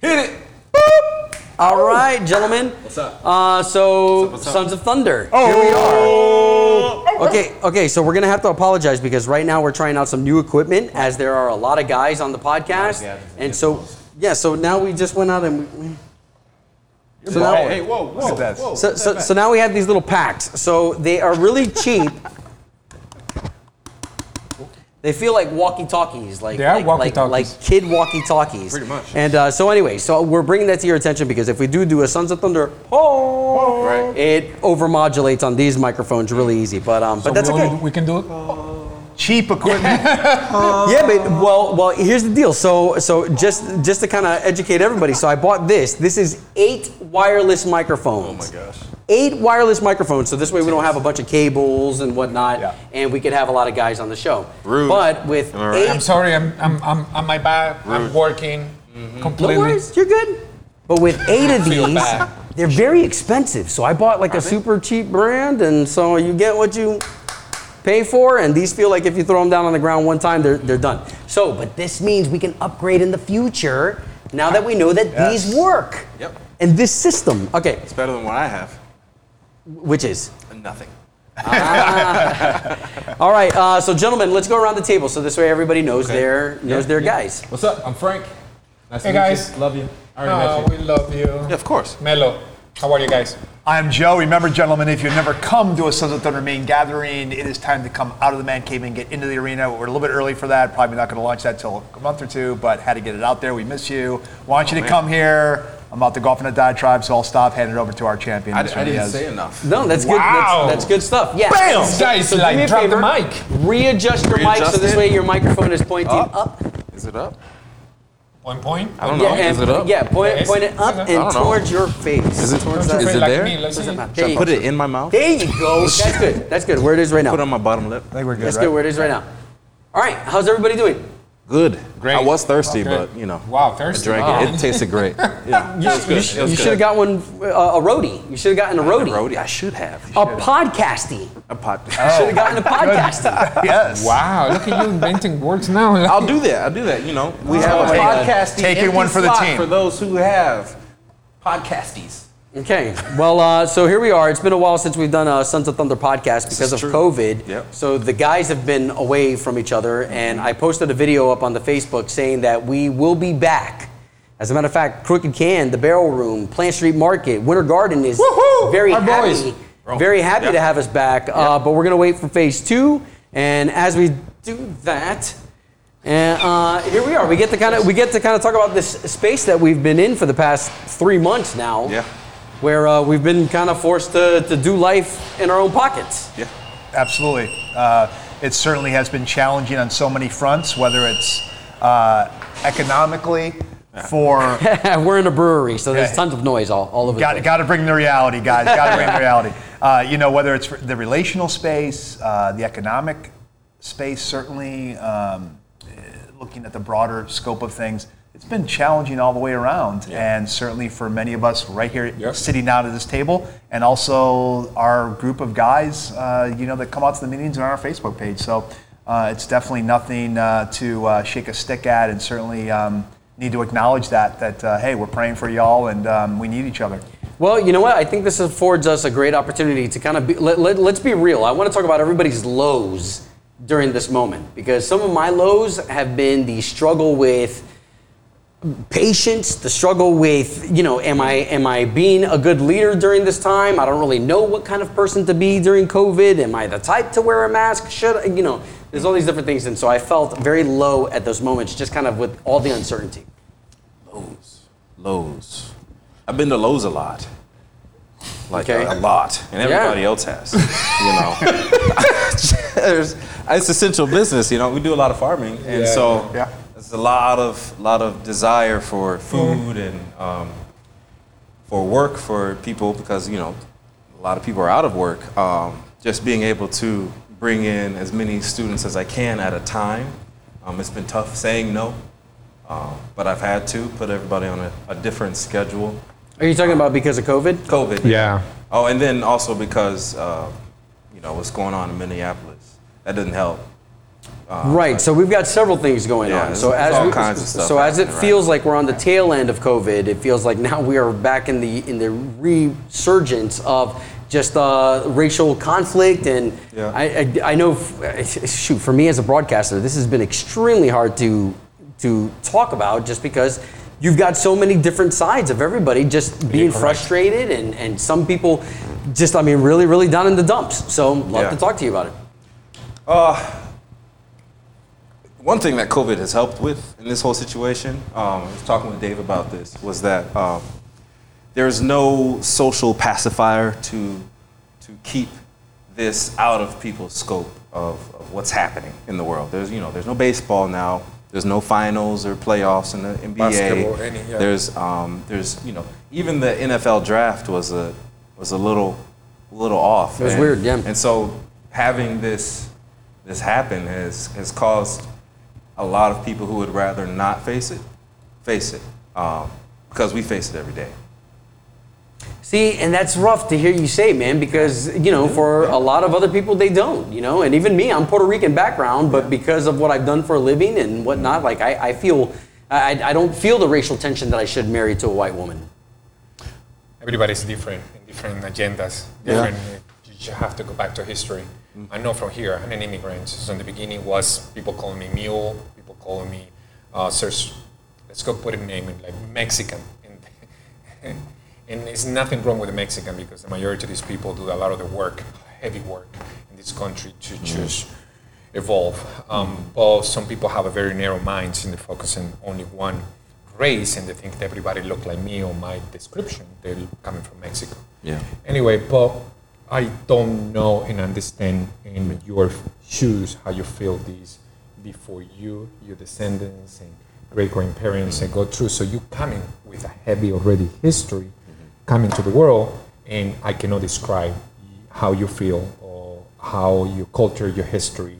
Hit it. Boop. All right, gentlemen. What's up? What's up? Sons of Thunder. Oh. Here we are. Okay, so we're going to have to apologize because right now we're trying out some new equipment as there are a lot of guys on the podcast. Yeah, and so, yeah, so now we just went out and we so now, hey, whoa. So now we have these little packs. So they are really cheap. They feel like walkie-talkies, like kid walkie-talkies. Pretty much. And so we're bringing that to your attention because if we do a Sons of Thunder, right. It overmodulates on these microphones really easy. But that's okay. We can do it. Cheap equipment. But here's the deal. So just to kind of educate everybody. So I bought this. This is 8 wireless microphones. Oh my gosh. 8 wireless microphones, so this way we don't have a bunch of cables and whatnot, and we could have a lot of guys on the show. Rude. But with right. 8, I'm sorry, I'm my bad. Rude. I'm working completely. No worries, you're good. But with 8 of these, they're very expensive. So I bought a super cheap brand, and so you get what you pay for. And these feel like if you throw them down on the ground one time, they're done. So, but this means we can upgrade in the future now that we know that these work. Yep. And this system. Okay. It's better than what I have. Which is? Nothing. All right, so gentlemen, let's go around the table so this way everybody knows their guys. What's up? I'm Frank. Nice to meet guys. You. Love you. I already met you. We love you. Yeah, of course. Melo, how are you guys? I'm Joe. Remember, gentlemen, if you've never come to a Sons of Thunder main gathering, it is time to come out of the man cave and get into the arena. We're a little bit early for that. Probably not going to launch that till a month or two, but had to get it out there. We miss you. Want you to come here. I'm out to golf in a diatribe, so I'll stop, hand it over to our champion. I didn't say enough. No, that's good. That's good stuff. Yeah. Bam! Guys, drop the mic. Readjust your mic so this way your microphone is pointing up. Is it up? One point? I don't know. Is it up? Yeah, point it up and towards your face. Is it towards that? Is it there? Should I put it in my mouth? There you go. That's good. That's good. Where it is right now. Put it on my bottom lip. I think we're good. That's good. Where it is right now. All right. How's everybody doing? Good. Great. I was thirsty, but you know. Wow, thirsty. I drank it. It tasted great. Yeah. You should have got one, a roadie. You should have gotten a roadie. I should have. Podcasty. A podcast. Oh. You should have gotten a podcasty. Yes. Wow, look at you inventing words now. I'll do that. You know, we have a podcasty. Taking one for the team. For those who have podcasties. Okay, well, so here we are. It's been a while since we've done a Sons of Thunder podcast because of COVID. Yep. So the guys have been away from each other, and I posted a video up on the Facebook saying that we will be back. As a matter of fact, Crooked Can, The Barrel Room, Plant Street Market, Winter Garden is very happy to have us back. But we're going to wait for phase 2, and as we do that... And here we are. We get to kind of talk about this space that we've been in for the past 3 months now. Yeah. Where we've been kind of forced to do life in our own pockets. Yeah, absolutely. It certainly has been challenging on so many fronts, whether it's economically for... We're in a brewery, so there's tons of noise all over the place. Got to bring the reality, guys. Got to bring the reality. Whether it's the relational space, the economic space, certainly... looking at the broader scope of things, it's been challenging all the way around, and certainly for many of us right here sitting down at this table, and also our group of guys, that come out to the meetings and on our Facebook page. So it's definitely nothing to shake a stick at, and certainly need to acknowledge that hey, we're praying for y'all, and we need each other. Well, you know what? I think this affords us a great opportunity to kind of let's be real. I want to talk about everybody's lows during this moment, because some of my lows have been the struggle with patience, the struggle with, am I being a good leader during this time? I don't really know what kind of person to be during COVID. Am I the type to wear a mask? Should I, there's all these different things. And so I felt very low at those moments, just kind of with all the uncertainty. Lows. I've been to lows a lot. A lot, and everybody else has, it's essential business, we do a lot of farming, and there's a lot of desire for food and for work for people, because, a lot of people are out of work. Just being able to bring in as many students as I can at a time, it's been tough saying no, but I've had to put everybody on a different schedule. Are you talking about because of COVID? COVID. Yeah. Oh, and then also because, what's going on in Minneapolis. That doesn't help. Right. So we've got several things going on. So as all kinds of stuff happening, feels like we're on the tail end of COVID, it feels like now we are back in the resurgence of just racial conflict. And I know, for me as a broadcaster, this has been extremely hard to talk about, just because you've got so many different sides of everybody just being frustrated, and some people just, really, really down in the dumps. So I'd love to talk to you about it. One thing that COVID has helped with in this whole situation, I was talking with Dave about this, was that there's no social pacifier to keep this out of people's scope of what's happening in the world. There's no baseball now. There's no finals or playoffs in the NBA. Basketball, There's even the NFL draft was a little off. It was weird, yeah. And so having this happen has caused a lot of people who would rather not face it, because we face it every day. See, and that's rough to hear you say, man, because, for a lot of other people, they don't, and even me, I'm Puerto Rican background, but because of what I've done for a living and whatnot, like I don't feel the racial tension that I should marry to a white woman. Everybody's different, in different agendas, you just have to go back to history. I know from here, I'm an immigrant, so in the beginning was people calling me mule, people calling me, let's go put a name in, like Mexican. And it's nothing wrong with the Mexican, because the majority of these people do a lot of the work, heavy work in this country to just evolve. But some people have a very narrow mind and they focus on only one race, and they think that everybody look like me or my description. They're coming from Mexico. Yeah. Anyway, but I don't know and understand in your shoes how you feel these before you, your descendants, and great-grandparents, and go through. So you coming with a heavy already history, coming to the world, and I cannot describe how you feel or how your culture, your history,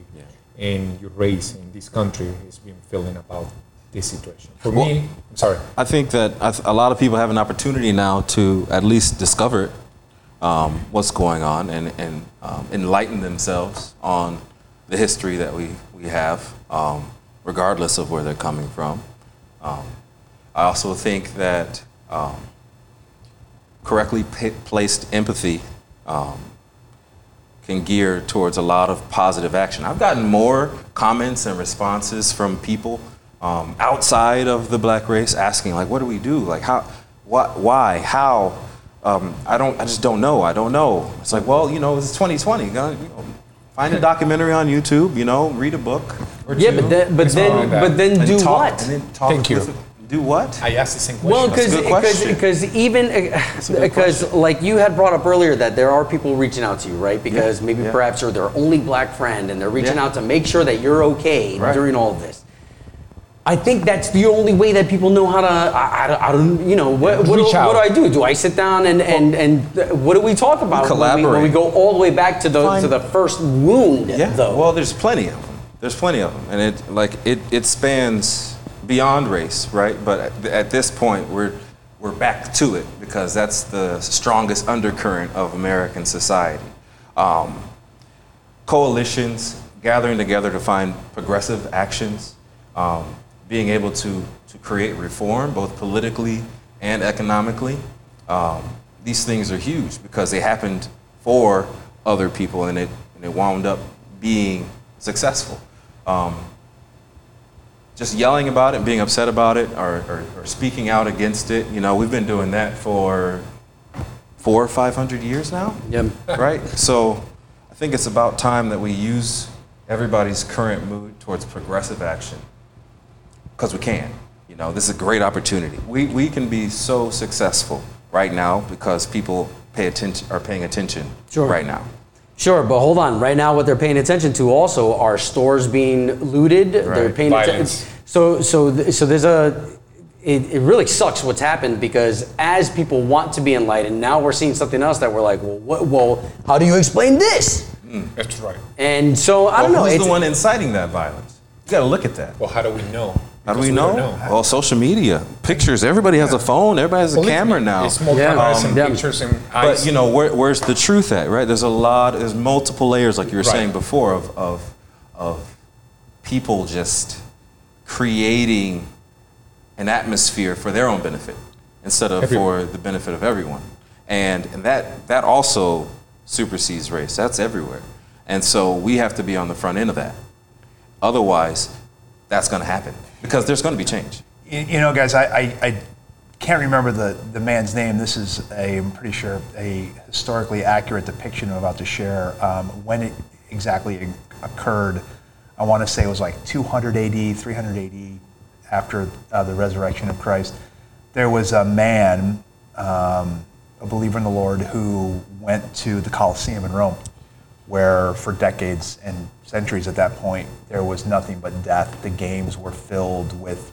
and your race in this country has been feeling about this situation. For me, I'm sorry. I think that a lot of people have an opportunity now to at least discover what's going on and enlighten themselves on the history that we have, regardless of where they're coming from. I also think that correctly placed empathy can gear towards a lot of positive action. I've gotten more comments and responses from people outside of the black race asking, like, what do we do? Like, how, what, why, how? I just don't know. It's like, well, it's 2020. Find a documentary on YouTube, read a book or two. Yeah, but then do talk, what? And then talk. Thank you. Do what? I asked the same question. Well, because like you had brought up earlier, that there are people reaching out to you, right? Because perhaps you're their only black friend, and they're reaching out to make sure that you're okay during all of this. I think that's the only way that people know how to. I don't. What do I do? Do I sit down and what do we talk about? Collaborate. When we go all the way back to the first wound, though. Well, there's plenty of them. And it spans beyond race, right? But at this point, we're back to it, because that's the strongest undercurrent of American society. Coalitions, gathering together to find progressive actions, being able to create reform, both politically and economically. These things are huge because they happened for other people, and it wound up being successful. Just yelling about it, being upset about it, or speaking out against it. We've been doing that for 400 or 500 years now. Yep. Right? So I think it's about time that we use everybody's current mood towards progressive action, because we can. This is a great opportunity. We can be so successful right now because people are paying attention right now. Sure, but hold on. Right now, what they're paying attention to also are stores being looted. Right. They're paying attention. So there's a. It really sucks what's happened, because as people want to be enlightened, now we're seeing something else that we're like, well, how do you explain this? That's right. And so I don't know. Who's the one inciting that violence? You got to look at that. Well, how do we know? How do we know? Well, social media, pictures. Everybody has a phone. Everybody has a camera now. It's more cameras and pictures and eyes. But where's the truth at, right? There's multiple layers, like you were saying before, of people just creating an atmosphere for their own benefit instead of everyone. For the benefit of everyone. And that also supersedes race. That's everywhere. And so we have to be on the front end of that. Otherwise, that's going to happen because there's going to be change. You know, guys, I can't remember the man's name. This is, I'm pretty sure, a historically accurate depiction I'm about to share. When it exactly occurred, I want to say it was like 200 AD, 300 AD, after the resurrection of Christ. There was a man, a believer in the Lord, who went to the Colosseum in Rome, where for decades and centuries at that point, there was nothing but death. The games were filled with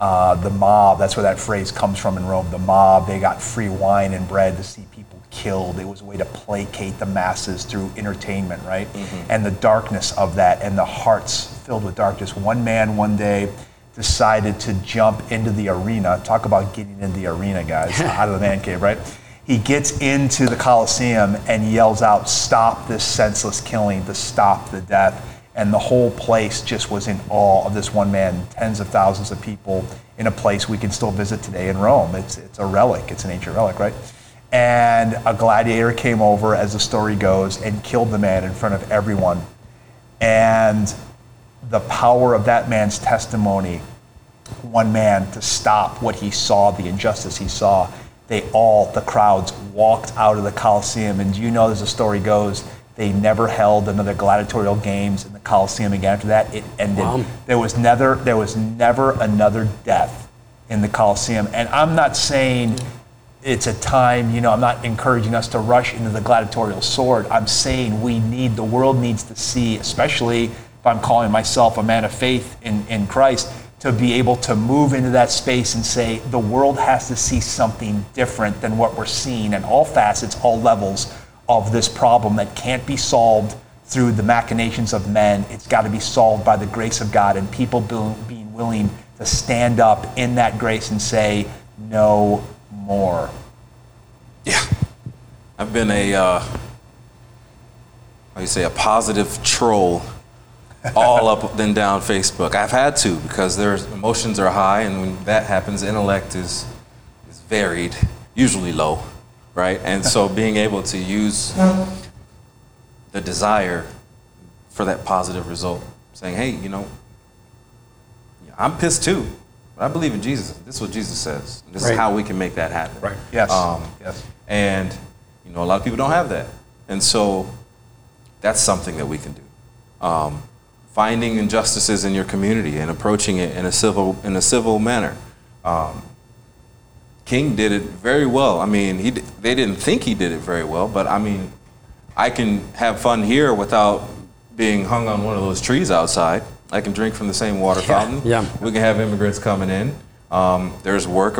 the mob. That's where that phrase comes from in Rome. The mob, they got free wine and bread to see people killed. It was a way to placate the masses through entertainment, right? Mm-hmm. And the darkness of that and the hearts filled with darkness. One man one day decided to jump into the arena. Talk about getting in the arena, guys, out of the man cave, right? He gets into the Colosseum and yells out, "Stop this senseless killing, to stop the death." And the whole place just was in awe of this one man, tens of thousands of people in a place we can still visit today in Rome. It's a relic, it's an ancient relic, right? And a gladiator came over, as the story goes, and killed the man in front of everyone. And the power of that man's testimony, one man to stop what he saw, the injustice he saw, the crowds walked out of the Colosseum. And you know, as the story goes, they never held another gladiatorial games in the Colosseum again. After that, it ended. Wow. There was never another death in the Colosseum. And I'm not saying it's a time, you know, I'm not encouraging us to rush into the gladiatorial sword. I'm saying the world needs to see, especially if I'm calling myself a man of faith in Christ, to be able to move into that space and say, the world has to see something different than what we're seeing in all facets, all levels of this problem that can't be solved through the machinations of men. It's got to be solved by the grace of God and people being willing to stand up in that grace and say, no more. Yeah. I've been a positive troll all up and down Facebook. I've had to, because their emotions are high, and when that happens, intellect is varied, usually low, right? And so being able to use the desire for that positive result, saying, hey, you know, I'm pissed too, but I believe in Jesus. This is what Jesus says. This is how we can make that happen. Right. Yes. Yes. And, you know, a lot of people don't have that. And so that's something that we can do. Finding injustices in your community and approaching it in a civil manner. King did it very well. I mean, they didn't think he did it very well, but I mean, I can have fun here without being hung on one of those trees outside. I can drink from the same water fountain. Yeah. We can have immigrants coming in. There's work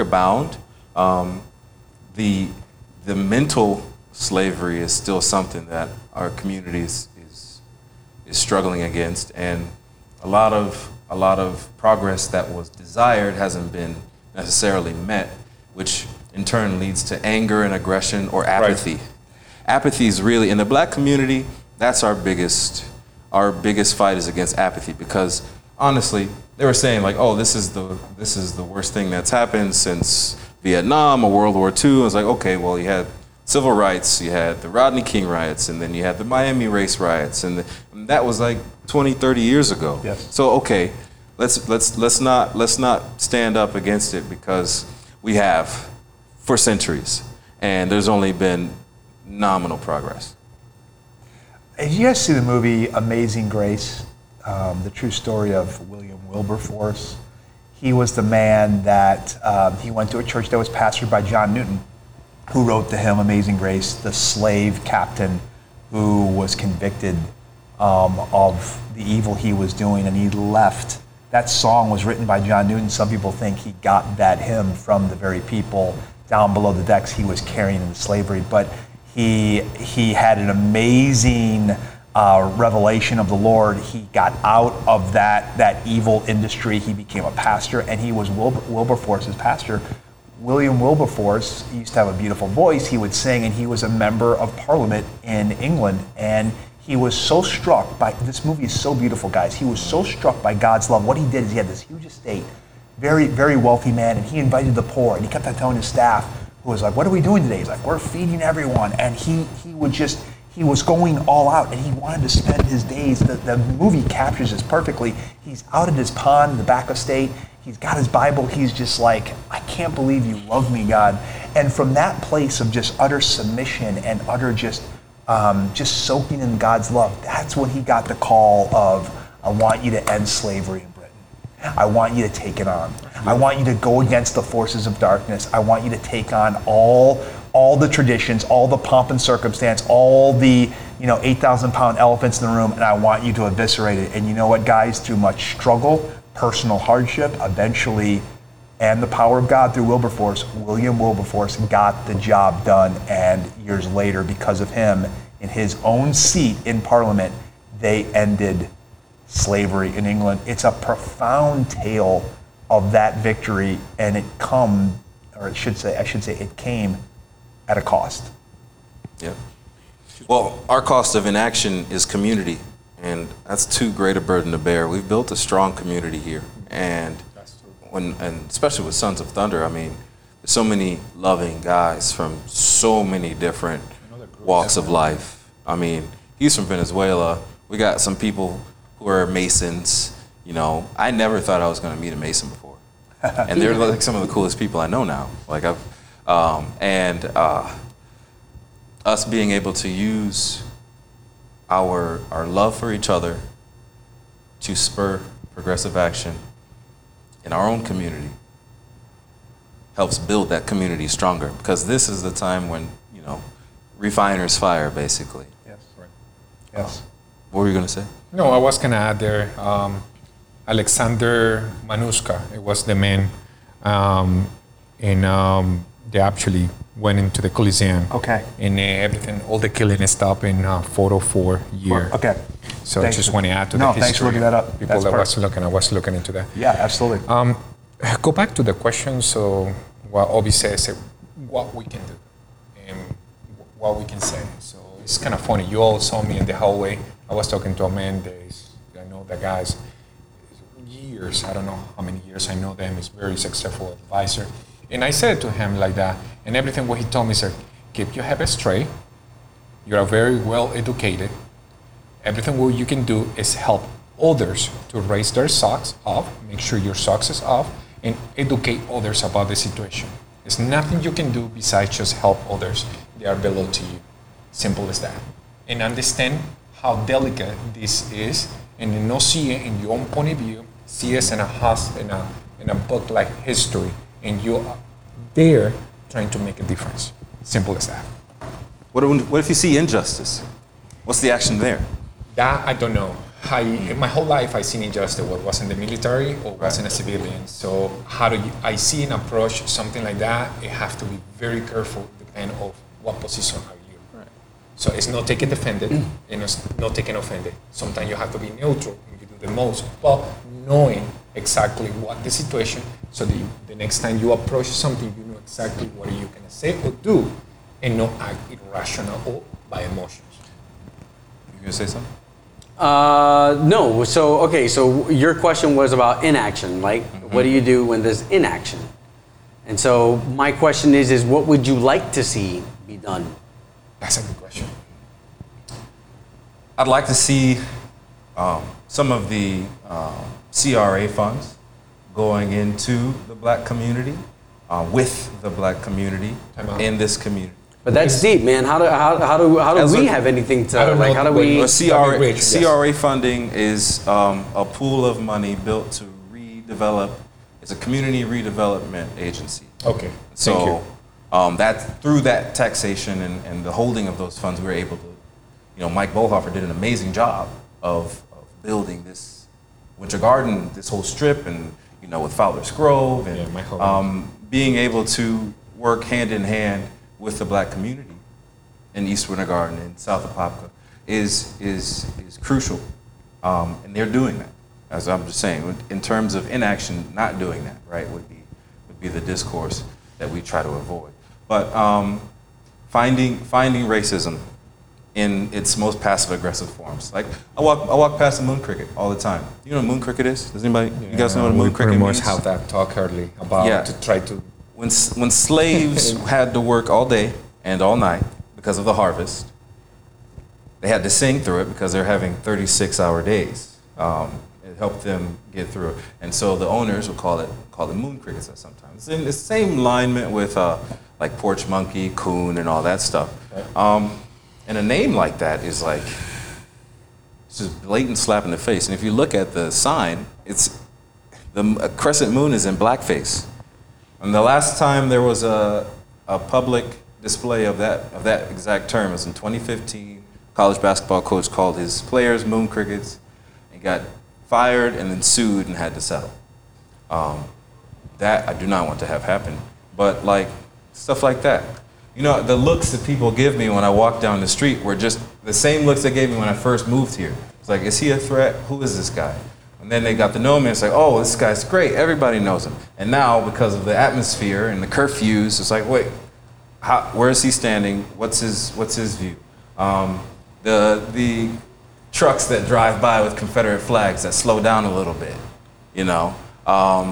abound. The mental slavery is still something that our communities is struggling against, and a lot of progress that was desired hasn't been necessarily met, which in turn leads to anger and aggression or apathy. Right. Apathy is really, in the black community, that's our biggest fight is against apathy, because honestly, they were saying like, oh, this is the worst thing that's happened since Vietnam or World War II. It's like, okay, well, you had Civil Rights, you had the Rodney King riots, and then you had the Miami race riots, and that was like 20, 30 years ago. Yes. So okay, let's not stand up against it, because we have for centuries, and there's only been nominal progress. Did you guys see the movie Amazing Grace? The true story of William Wilberforce. He was the man that he went to a church that was pastored by John Newton, who wrote the hymn Amazing Grace, the slave captain who was convicted of the evil he was doing, and he left. That song was written by John Newton. Some people think he got that hymn from the very people down below the decks he was carrying into slavery, but he had an amazing revelation of the Lord. He got out of that evil industry. He became a pastor, and he was Wilberforce's pastor. William Wilberforce used to have a beautiful voice. He would sing, and he was a member of Parliament in England. And He was so struck by, this movie is so beautiful, guys. He was so struck by God's love. What he did is he had this huge estate, very, very wealthy man, and he invited the poor, and he kept on telling his staff, who was like, what are we doing today? He's like, we're feeding everyone. And he was going all out, and he wanted to spend his days. The movie captures this perfectly. He's out at his pond in the back estate. He's got his Bible. He's just like, I can't believe you love me, God. And from that place of just utter submission and utter just soaking in God's love, that's when he got the call of, I want you to end slavery in Britain. I want you to take it on. I want you to go against the forces of darkness. I want you to take on all the traditions, all the pomp and circumstance, all the 8,000-pound elephants in the room, and I want you to eviscerate it. And you know what, guys? Through much struggle, personal hardship, eventually, and the power of God through Wilberforce, William Wilberforce got the job done. And years later, because of him, in his own seat in Parliament, they ended slavery in England. It's a profound tale of that victory, and it came at a cost. Yep. Well, our cost of inaction is community, and that's too great a burden to bear. We've built a strong community here, and especially with Sons of Thunder, I mean, there's so many loving guys from so many different walks of life. I mean, he's from Venezuela. We got some people who are Masons. I never thought I was going to meet a Mason before, and they're like some of the coolest people I know now. Like us being able to use our love for each other to spur progressive action in our own community helps build that community stronger, because this is the time when, refiners fire, basically. Yes. Right. Yes. What were you going to say? No, I was going to add there, Alexander Manuska, it was the man, and they actually went into the Colosseum. Okay. And everything, all the killing stopped in 404 year. Okay. So thanks. I just want to add to the history. No, thanks for looking that up. People that I was looking into that. Yeah, absolutely. Go back to the question. So what Obi says, what we can do and what we can say. So it's kind of funny. You all saw me in the hallway. I was talking to a man. I know the guys years. I don't know how many years I know them. He's a very successful advisor. And I said to him like that. And everything what he told me is, keep your head straight. You are very well educated. Everything what you can do is help others to raise their socks up, make sure your socks is off, and educate others about the situation. There's nothing you can do besides just help others. They are below to you. Simple as that. And understand how delicate this is, and not see it in your own point of view. See it in a book like history, and you are there trying to make a difference. Simple as that. What if you see injustice? What's the action there? That I don't know. In my whole life, I seen injustice. What was in the military or was in a civilian. So I see and approach something like that. You have to be very careful, depending on what position are you. Right. So it's not taken defended and it's not taken offended. Sometimes you have to be neutral and you do the most, but knowing exactly what the situation. So that the next time you approach something, you know exactly what you can say or do, and not act irrational or by emotions. You gonna say something? No. So your question was about inaction. Like, what do you do when there's inaction? And so my question is what would you like to see be done? That's a good question. I'd like to see some of the CRA funds going into the black community, with the black community, in this community. But that's deep, man. How do we have anything to, like, how do we? CRA funding is a pool of money built to redevelop. It's a community redevelopment agency. Okay. So thank you. That through that taxation and the holding of those funds, we were able to, Mike Bolhofer did an amazing job of building this Winter Garden, this whole strip, and with Fowler's Grove, and being able to work hand in hand with the black community in East Winter Garden and South Apopka is crucial, and they're doing that. As I'm just saying, in terms of inaction, not doing that, right, would be the discourse that we try to avoid. But finding racism in its most passive-aggressive forms. Like, I walk past a moon cricket all the time. Do you know what a moon cricket is? Does anybody, you guys know what a moon cricket means? We pretty much have that talk early about to try to... When slaves had to work all day and all night because of the harvest, they had to sing through it because they're having 36-hour days. It helped them get through it. And so the owners would call it moon crickets sometimes. It's in the same alignment with like porch monkey, coon, and all that stuff. And a name like that is like, it's just blatant slap in the face. And if you look at the sign, it's the crescent moon is in blackface. And the last time there was a public display of that exact term, it was in 2015. College basketball coach called his players moon crickets and got fired and then sued and had to settle. That I do not want to have happen. But like stuff like that. You know, the looks that people give me when I walk down the street were just the same looks they gave me when I first moved here. It's like, is he a threat? Who is this guy? And then they got to know me. It's like, oh, this guy's great. Everybody knows him. And now, because of the atmosphere and the curfews, it's like, wait, where is he standing? What's his view? The trucks that drive by with Confederate flags that slow down a little bit, you know. I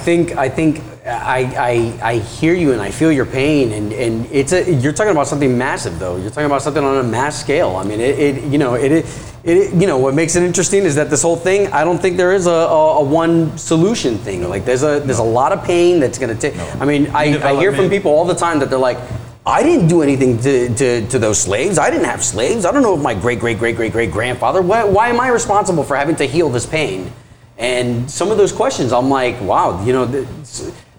think I hear you and I feel your pain, and you're talking about something massive though. You're talking about something on a mass scale. I mean, what makes it interesting is that this whole thing, I don't think there is a one solution thing. Like there's a lot of pain that's going to take. No. I mean, I hear from people all the time that they're like, I didn't do anything to those slaves. I didn't have slaves. I don't know if my great grandfather. Why am I responsible for having to heal this pain? And some of those questions, I'm like, wow, you know.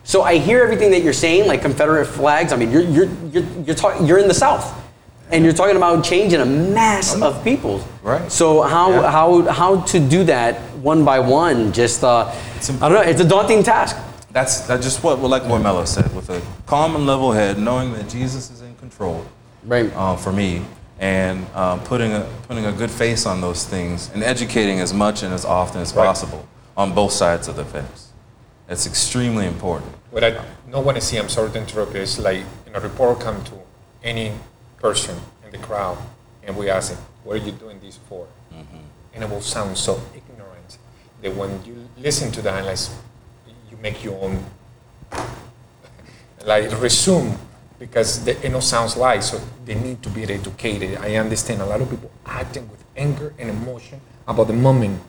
So I hear everything that you're saying, like Confederate flags. I mean, you're in the South, and you're talking about changing a mass of people. Right. So how to do that one by one? Just I don't know. It's a daunting task. That's just what Mello said, with a calm and level head, knowing that Jesus is in control. Right. For me. And putting a good face on those things and educating as much and as often as possible on both sides of the fence. It's extremely important. What I don't want to see, I'm sorry to interrupt you, is like a reporter come to any person in the crowd and we ask them, what are you doing this for? Mm-hmm. And it will sound so ignorant that when you listen to that, like, you make your own, like, resume. Because it sounds like, so they need to be educated. I understand a lot of people acting with anger and emotion about the moment,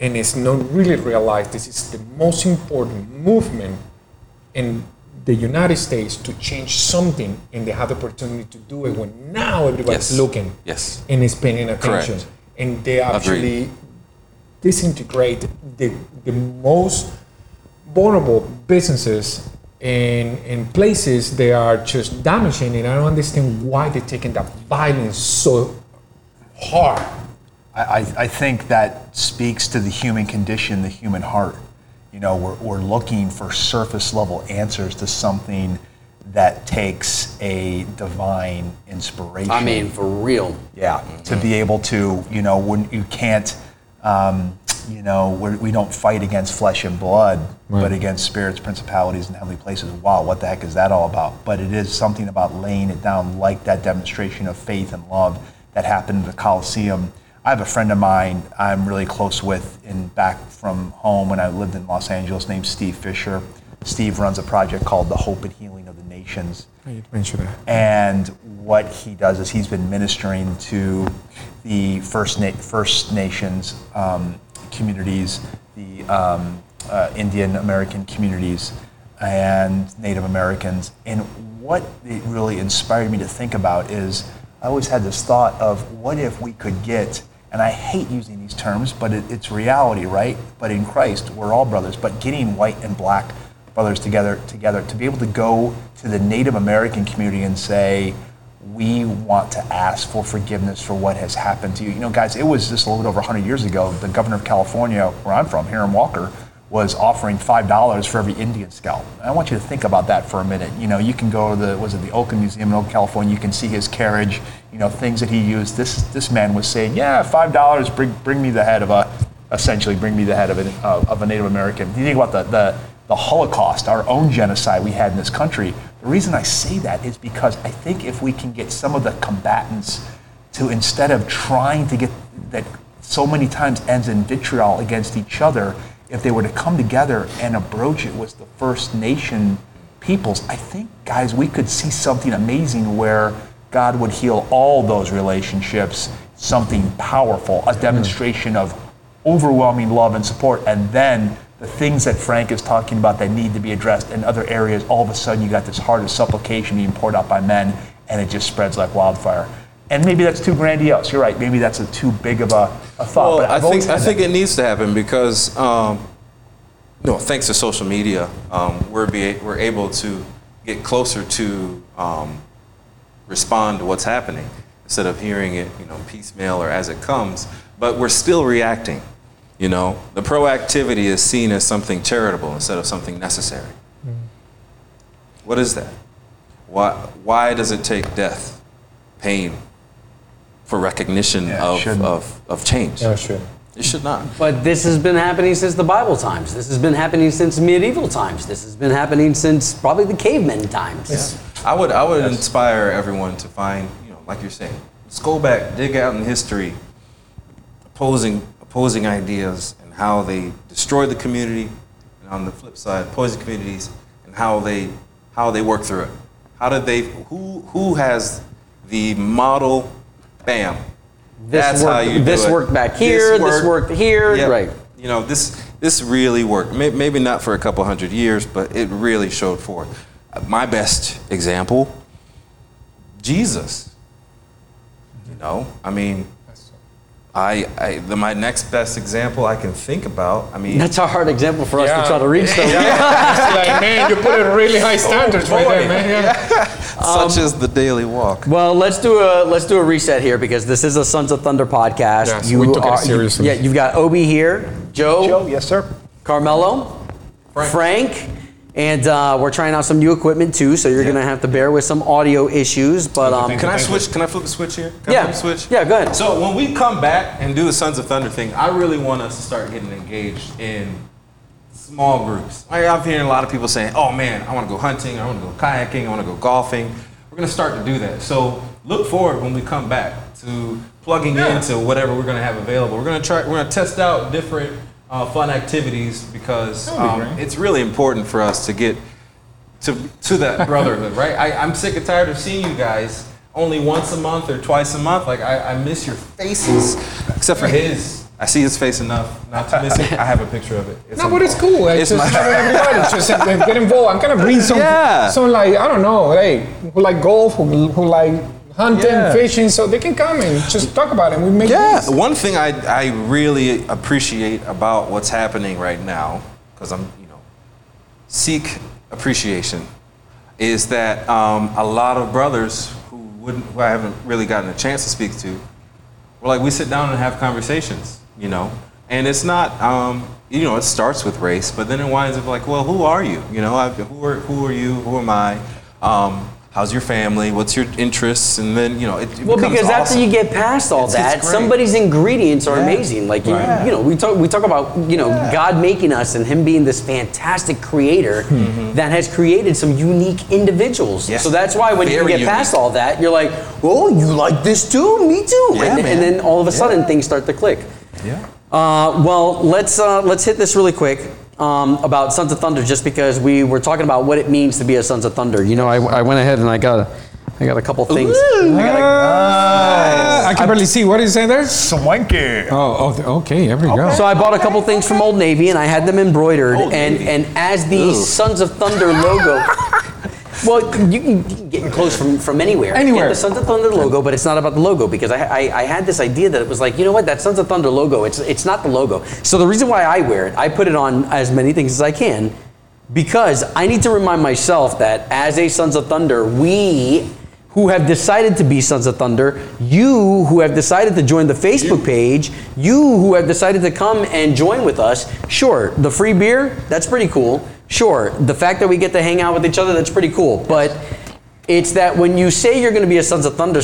and it's not really realized this is the most important movement in the United States to change something, and they have the opportunity to do it when now everybody's looking and is paying attention. Correct. And they actually disintegrate the most vulnerable businesses in places they are just damaging, and I don't understand why they're taking that violence so hard. I think that speaks to the human condition, the human heart. You know, we're looking for surface level answers to something that takes a divine inspiration. I mean, for real. Yeah, to be able to, you know, when you can't, you know, we don't fight against flesh and blood, but against spirits, principalities, and heavenly places. Wow, what the heck is that all about? But it is something about laying it down, like that demonstration of faith and love that happened in the Colosseum. I have a friend of mine I'm really close with and back from home when I lived in Los Angeles named Steve Fisher. Steve runs a project called The Hope and Healing of the Nations. You'd mention that. And what he does is he's been ministering to the First Nations communities, the Indian American communities, and Native Americans. And what it really inspired me to think about is I always had this thought of what if we could get, and I hate using these terms, but it's reality, right? But in Christ, we're all brothers, but getting white and black brothers together to be able to go to the Native American community and say, we want to ask for forgiveness for what has happened to you. You know, guys, it was just a little bit over 100 years ago, the governor of California, where I'm from, Hiram Walker, was offering $5 for every Indian scalp. I want you to think about that for a minute. You know, you can go to the Oakland Museum in Oakland, California, you can see his carriage, you know, things that he used. This man was saying, yeah, $5, bring me the head of a Native American. You think about the Holocaust, our own genocide we had in this country. The reason I say that is because I think if we can get some of the combatants to, instead of trying to get that so many times ends in vitriol against each other, if they were to come together and approach it with the First Nation peoples, I think, guys, we could see something amazing where God would heal all those relationships, something powerful, a demonstration of overwhelming love and support, and then the things that Frank is talking about that need to be addressed in other areas, all of a sudden you got this heart of supplication being poured out by men, and it just spreads like wildfire. And maybe that's too grandiose. You're right. Maybe that's too big of a thought. Well, but I think it needs to happen because, thanks to social media, we're able to get closer to respond to what's happening instead of hearing it, piecemeal or as it comes. But we're still reacting. The proactivity is seen as something charitable instead of something necessary. Mm. What is that? Why does it take death, pain, for recognition of change? Yeah, sure. It should not. But this has been happening since the Bible times. This has been happening since medieval times. This has been happening since probably the cavemen times. Yeah. I would inspire everyone to find, like you're saying, let's go back, dig out in history, opposing ideas and how they destroy the community, and on the flip side, opposing communities and how they work through it. How do they? Who has the model? Bam. This worked back here. Yep. Right. This really worked. Maybe not for a couple hundred years, but it really showed forth. My best example, Jesus. My next best example I can think about, That's a hard example for us to try to reach, though. Yeah. It's like, man, you put in really high standards right there, man. Yeah. Such as the daily walk. Well, let's do a reset here because this is a Sons of Thunder podcast. Yes, we took it seriously. Yeah, you've got Obi here, Joe. Yes, sir. Carmelo. Frank. And we're trying out some new equipment too, so you're gonna have to bear with some audio issues. But can I flip a switch here? Yeah, go ahead. So when we come back and do the Sons of Thunder thing, I really want us to start getting engaged in small groups. I'm hearing a lot of people saying, "Oh man, I want to go hunting, I want to go kayaking, I want to go golfing." We're gonna start to do that. So look forward when we come back to plugging into whatever we're gonna have available. We're gonna test out different fun activities because it's really important for us to get to that brotherhood, right? I'm sick and tired of seeing you guys only once a month or twice a month. Like I miss your faces, except for his. I see his face enough not to miss it. I have a picture of it. But it's cool. Just get involved. I'm gonna bring some. Yeah. So like I don't know, who like golf, who like hunting, fishing, so they can come and just talk about it. We make moves. One thing I really appreciate about what's happening right now, because I'm seek appreciation, is that a lot of brothers who I haven't really gotten a chance to speak to, we sit down and have conversations, and it's not it starts with race, but then it winds up who are you? Who are you? Who am I? How's your family? What's your interests? And then, becomes because after you get past all that, somebody's ingredients are amazing. Like, we talk about, God making us and him being this fantastic creator that has created some unique individuals. Yes. So that's why when you get past all that, you're like, oh, you like this too? Me too. Yeah, and then all of a sudden things start to click. Yeah. Let's hit this really quick. About Sons of Thunder, just because we were talking about what it means to be a Sons of Thunder. I went ahead and I got a couple things. Ooh, nice. I can barely see. What did you say there? Swanky. Oh, okay. There we go. So I bought a couple things from Old Navy, and I had them embroidered, and as the Sons of Thunder logo. Well, you can get clothes from anywhere. Anywhere. Get the Sons of Thunder logo, but it's not about the logo because I had this idea that it was like, that Sons of Thunder logo, it's not the logo. So the reason why I wear it, I put it on as many things as I can because I need to remind myself that as a Sons of Thunder, we who have decided to be Sons of Thunder, you who have decided to join the Facebook page, you who have decided to come and join with us, sure, the free beer, that's pretty cool. Sure, the fact that we get to hang out with each other, that's pretty cool. But it's that when you say you're going to be a Sons of Thunder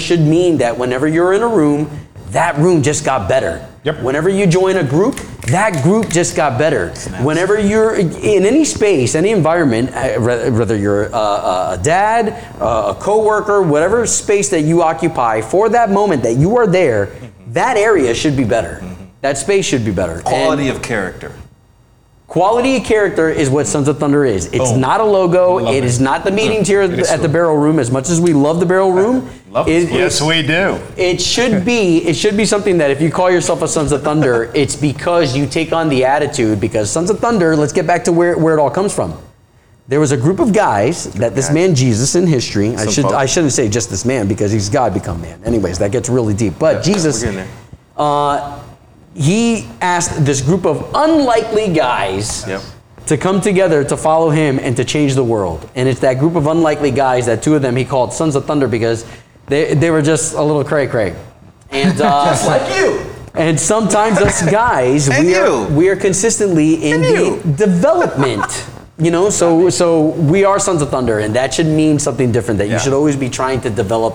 should mean that whenever you're in a room, that room just got better. Yep. Whenever you join a group, that group just got better. Whenever you're in any space, any environment, whether you're a dad, a coworker, whatever space that you occupy, for that moment that you are there, mm-hmm. that area should be better. Mm-hmm. That space should be better. Quality of character. Quality of character is what Sons of Thunder is. It's not a logo. It is not the meetings here at the Barrel Room. As much as we love the Barrel Room, yes, we do. It should be something that if you call yourself a Sons of Thunder, it's because you take on the attitude. Because Sons of Thunder, let's get back to where it all comes from. There was a group of guys that this man Jesus in history. I shouldn't say just this man because he's God become man. Anyways, that gets really deep. But Jesus. We're getting there. He asked this group of unlikely guys to come together to follow him and to change the world. And it's that group of unlikely guys that two of them he called Sons of Thunder because they were just a little cray-cray. And, just like you. And sometimes us guys, we are consistently in the development. You know, so we are Sons of Thunder, and that should mean something different, that you should always be trying to develop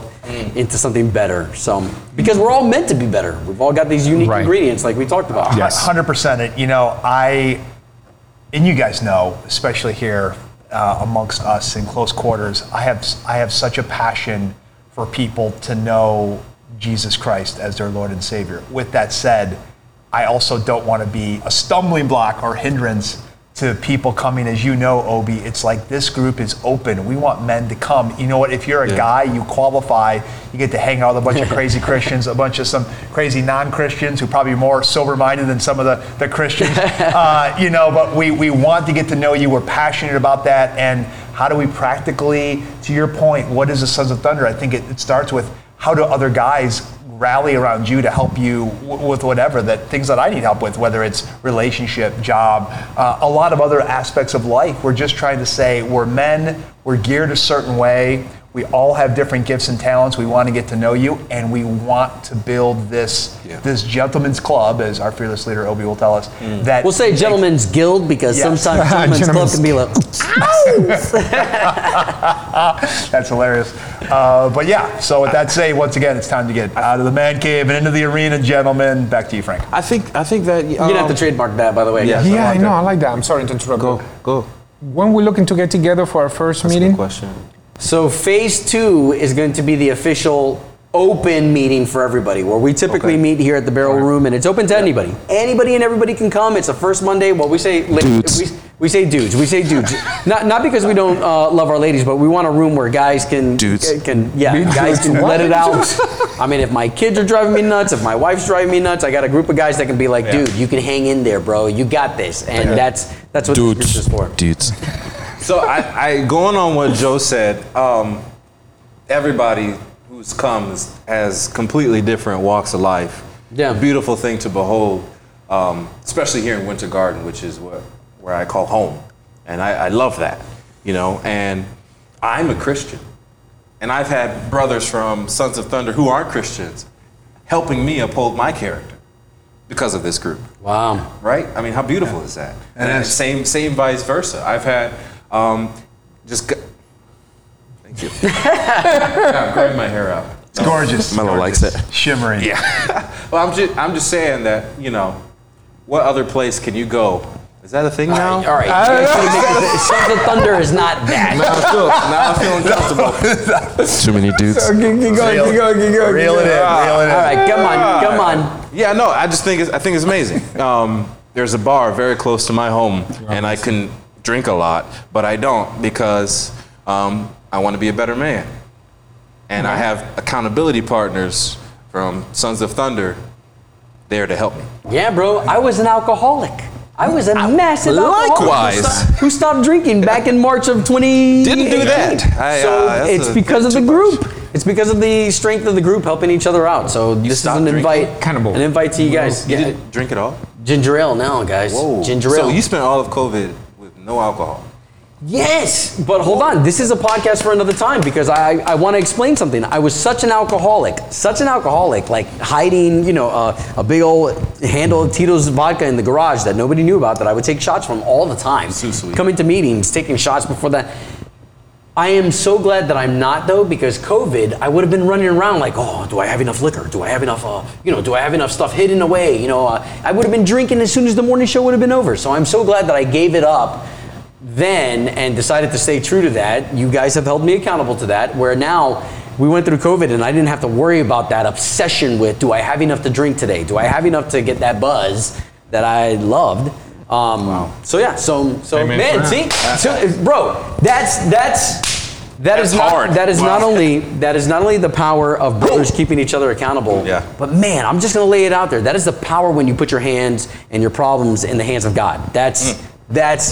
into something better. So, because we're all meant to be better. We've all got these unique ingredients like we talked about. Yes. 100%. You know, and you guys know, especially here amongst us in close quarters, I have such a passion for people to know Jesus Christ as their Lord and Savior. With that said, I also don't want to be a stumbling block or hindrance to people coming. As you know, Obi, it's like this group is open. We want men to come. You know what? If you're a guy, you qualify. You get to hang out with a bunch of crazy Christians, a bunch of some crazy non-Christians who are probably more sober-minded than some of the Christians. You know, but we want to get to know you. We're passionate about that. And how do we practically, to your point, what is the Sons of Thunder? I think it starts with how do other guys rally around you to help you with whatever things that I need help with, whether it's relationship, job, a lot of other aspects of life. We're just trying to say we're men, we're geared a certain way, we all have different gifts and talents, we want to get to know you, and we want to build this gentleman's club, as our fearless leader Obi will tell us. That we'll say gentleman's guild because sometimes gentleman's club can be like, ow! That's hilarious. But yeah, so with that say, once again, it's time to get out of the man cave and into the arena, gentlemen. Back to you, Frank. I think that you don't have to trademark that, by the way. I like that. I'm sorry to interrupt. Go. When we're looking to get together for our first meeting? That's a good question. So phase 2 is going to be the official open meeting for everybody, where we typically meet here at the Barrel Room, and it's open to anybody. Anybody and everybody can come. It's the first Monday. Well, we say dudes. We say dudes. We say dudes. Not because we don't love our ladies, but we want a room where guys can guys can let it out. I mean, if my kids are driving me nuts, if my wife's driving me nuts, I got a group of guys that can be like, dude, you can hang in there, bro. You got this, and that's what this is for. Dudes. So I going on what Joe said, everybody who's come has completely different walks of life. Yeah. Beautiful thing to behold, especially here in Winter Garden, which is where I call home. And I love that, you know, and I'm a Christian. And I've had brothers from Sons of Thunder who aren't Christians helping me uphold my character because of this group. Wow. Right? I mean, how beautiful is that? And same vice versa. I've had... thank you. I'm grabbing my hair out. It's gorgeous. Melo likes it. Shimmering. Yeah. Well, I'm just saying that, you know, what other place can you go? Is that a thing now? All right. Sons of Thunder is not that. Now I'm feeling comfortable. Too many dudes. So, keep going. Reel it in. All right, come on. Yeah, no, I just think it's amazing. There's a bar very close to my home, and I can drink a lot, but I don't because I want to be a better man. And I have accountability partners from Sons of Thunder there to help me. Yeah, bro, I was an alcoholic. I was a massive alcoholic. Likewise. Who stopped drinking back in March of 2018. Didn't do that. It's because of the group. It's because of the strength of the group helping each other out. So this is an invite to you guys. You didn't drink at all? Ginger ale now, guys. Whoa. Ginger ale. So you spent all of COVID no alcohol. Yes, but hold on. This is a podcast for another time because I want to explain something. I was such an alcoholic, like hiding, you know, a big old handle of Tito's vodka in the garage that nobody knew about that I would take shots from all the time. So sweet. Coming to meetings, taking shots before that. I am so glad that I'm not, though, because COVID, I would have been running around like, oh, do I have enough liquor? Do I have enough, do I have enough stuff hidden away? I would have been drinking as soon as the morning show would have been over. So I'm so glad that I gave it up then and decided to stay true to that. You guys have held me accountable to that, where now we went through COVID and I didn't have to worry about that obsession with, do I have enough to drink today? Do I have enough to get that buzz that I loved? Wow. So yeah, so man, see, so, bro, that is not only the power of brothers keeping each other accountable, yeah, but man, I'm just gonna lay it out there. That is the power when you put your hands and your problems in the hands of God. That's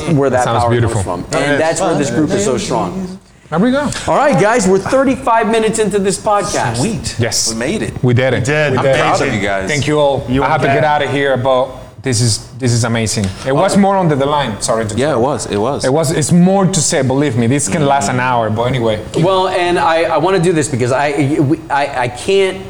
where that power comes from, and that's where this group is so strong. There we go. All right, guys, we're 35 minutes into this podcast. Sweet. Yes. We made it. We did it. We did. I'm proud of you guys. Thank you all. I have to get out of here, but this is amazing. It was more on the line. Sorry to Yeah, it was. It's more to say, believe me. This can last an hour, but anyway. Well, and I want to do this because I can't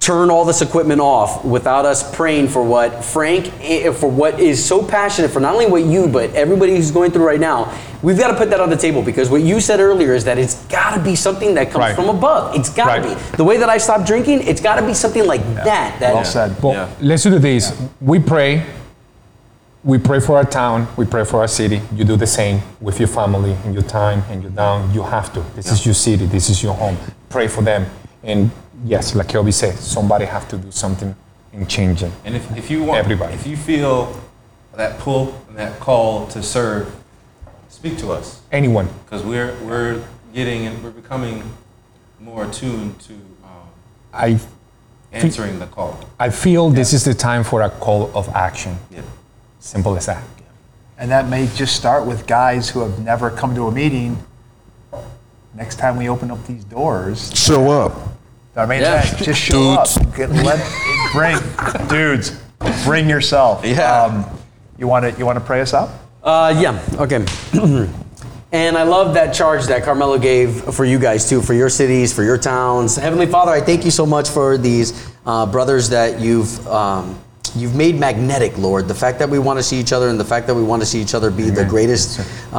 turn all this equipment off without us praying for what Frank, for what is so passionate for, not only what you, but everybody who's going through right now. We've got to put that on the table because what you said earlier is that it's got to be something that comes from above. It's got to be. The way that I stopped drinking, it's got to be something like that. Well said. Well, let's do this. Yeah. We pray for our town. We pray for our city. You do the same with your family and your time and your down. You have to. This is your city. This is your home. Pray for them. And yes, like Kobe said, somebody have to do something and change it. And if you want, everybody, if you feel that pull and that call to serve, speak to us. Anyone. Because we're getting and we're becoming more attuned to answering the call. I feel this is the time for a call of action. Yeah. Simple as that. Yeah. And that may just start with guys who have never come to a meeting. Next time we open up these doors. Show up. I mean, just show up. Bring yourself. Yeah. You want to pray us out? Yeah, okay. And I love that charge that Carmelo gave for you guys too, for your cities, for your towns. Heavenly Father, I thank you so much for these brothers that you've made magnetic, Lord. The fact that we want to see each other and the fact that we want to see each other be the greatest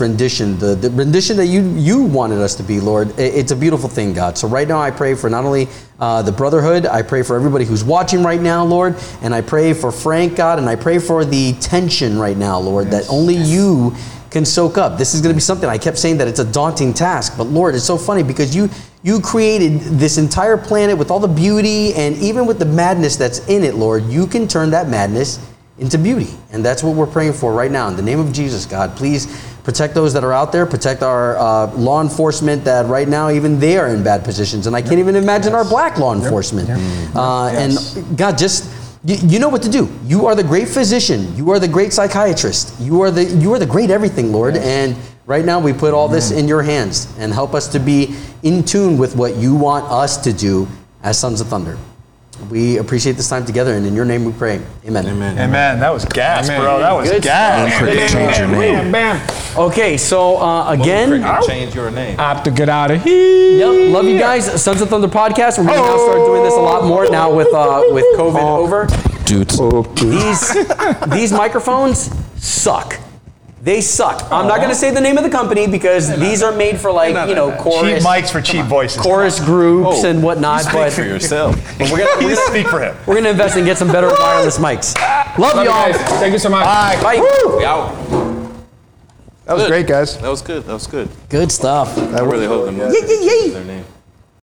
rendition, the rendition that you wanted us to be, Lord. It's a beautiful thing, God. So right now I pray for not only the brotherhood, I pray for everybody who's watching right now, Lord, and I pray for Frank, God, and I pray for the tension right now, Lord, that only you can soak up. This is going to be something I kept saying that it's a daunting task, but Lord, it's so funny because you created this entire planet with all the beauty and even with the madness that's in it, Lord, you can turn that madness into beauty. And that's what we're praying for right now. In the name of Jesus, God, please protect those that are out there, protect our law enforcement that right now, even they are in bad positions. And I can't even imagine our black law enforcement. And God, just, you know what to do. You are the great physician. You are the great psychiatrist. You are the great everything, Lord. And right now we put all this in your hands and help us to be in tune with what you want us to do as Sons of Thunder. We appreciate this time together, and in your name we pray. Amen. Amen. Amen. That was gas, bro. That was gas. Change your name. Bam. Okay, so again, change your name. I have to get out of here. Yep. Love you guys. Sons of Thunder podcast. We're going to now start doing this a lot more now with COVID over. Dudes. These microphones suck. They suck. I'm not going to say the name of the company because these are made for chorus. Cheap mics for cheap voices. Chorus groups and whatnot. Speak for yourself. But we're going to speak for him. We're going to invest and get some better wireless mics. Love y'all. Thank you so much. Bye. Woo. We out. That was great, guys. That was good. Good stuff. I really hope them. Yay.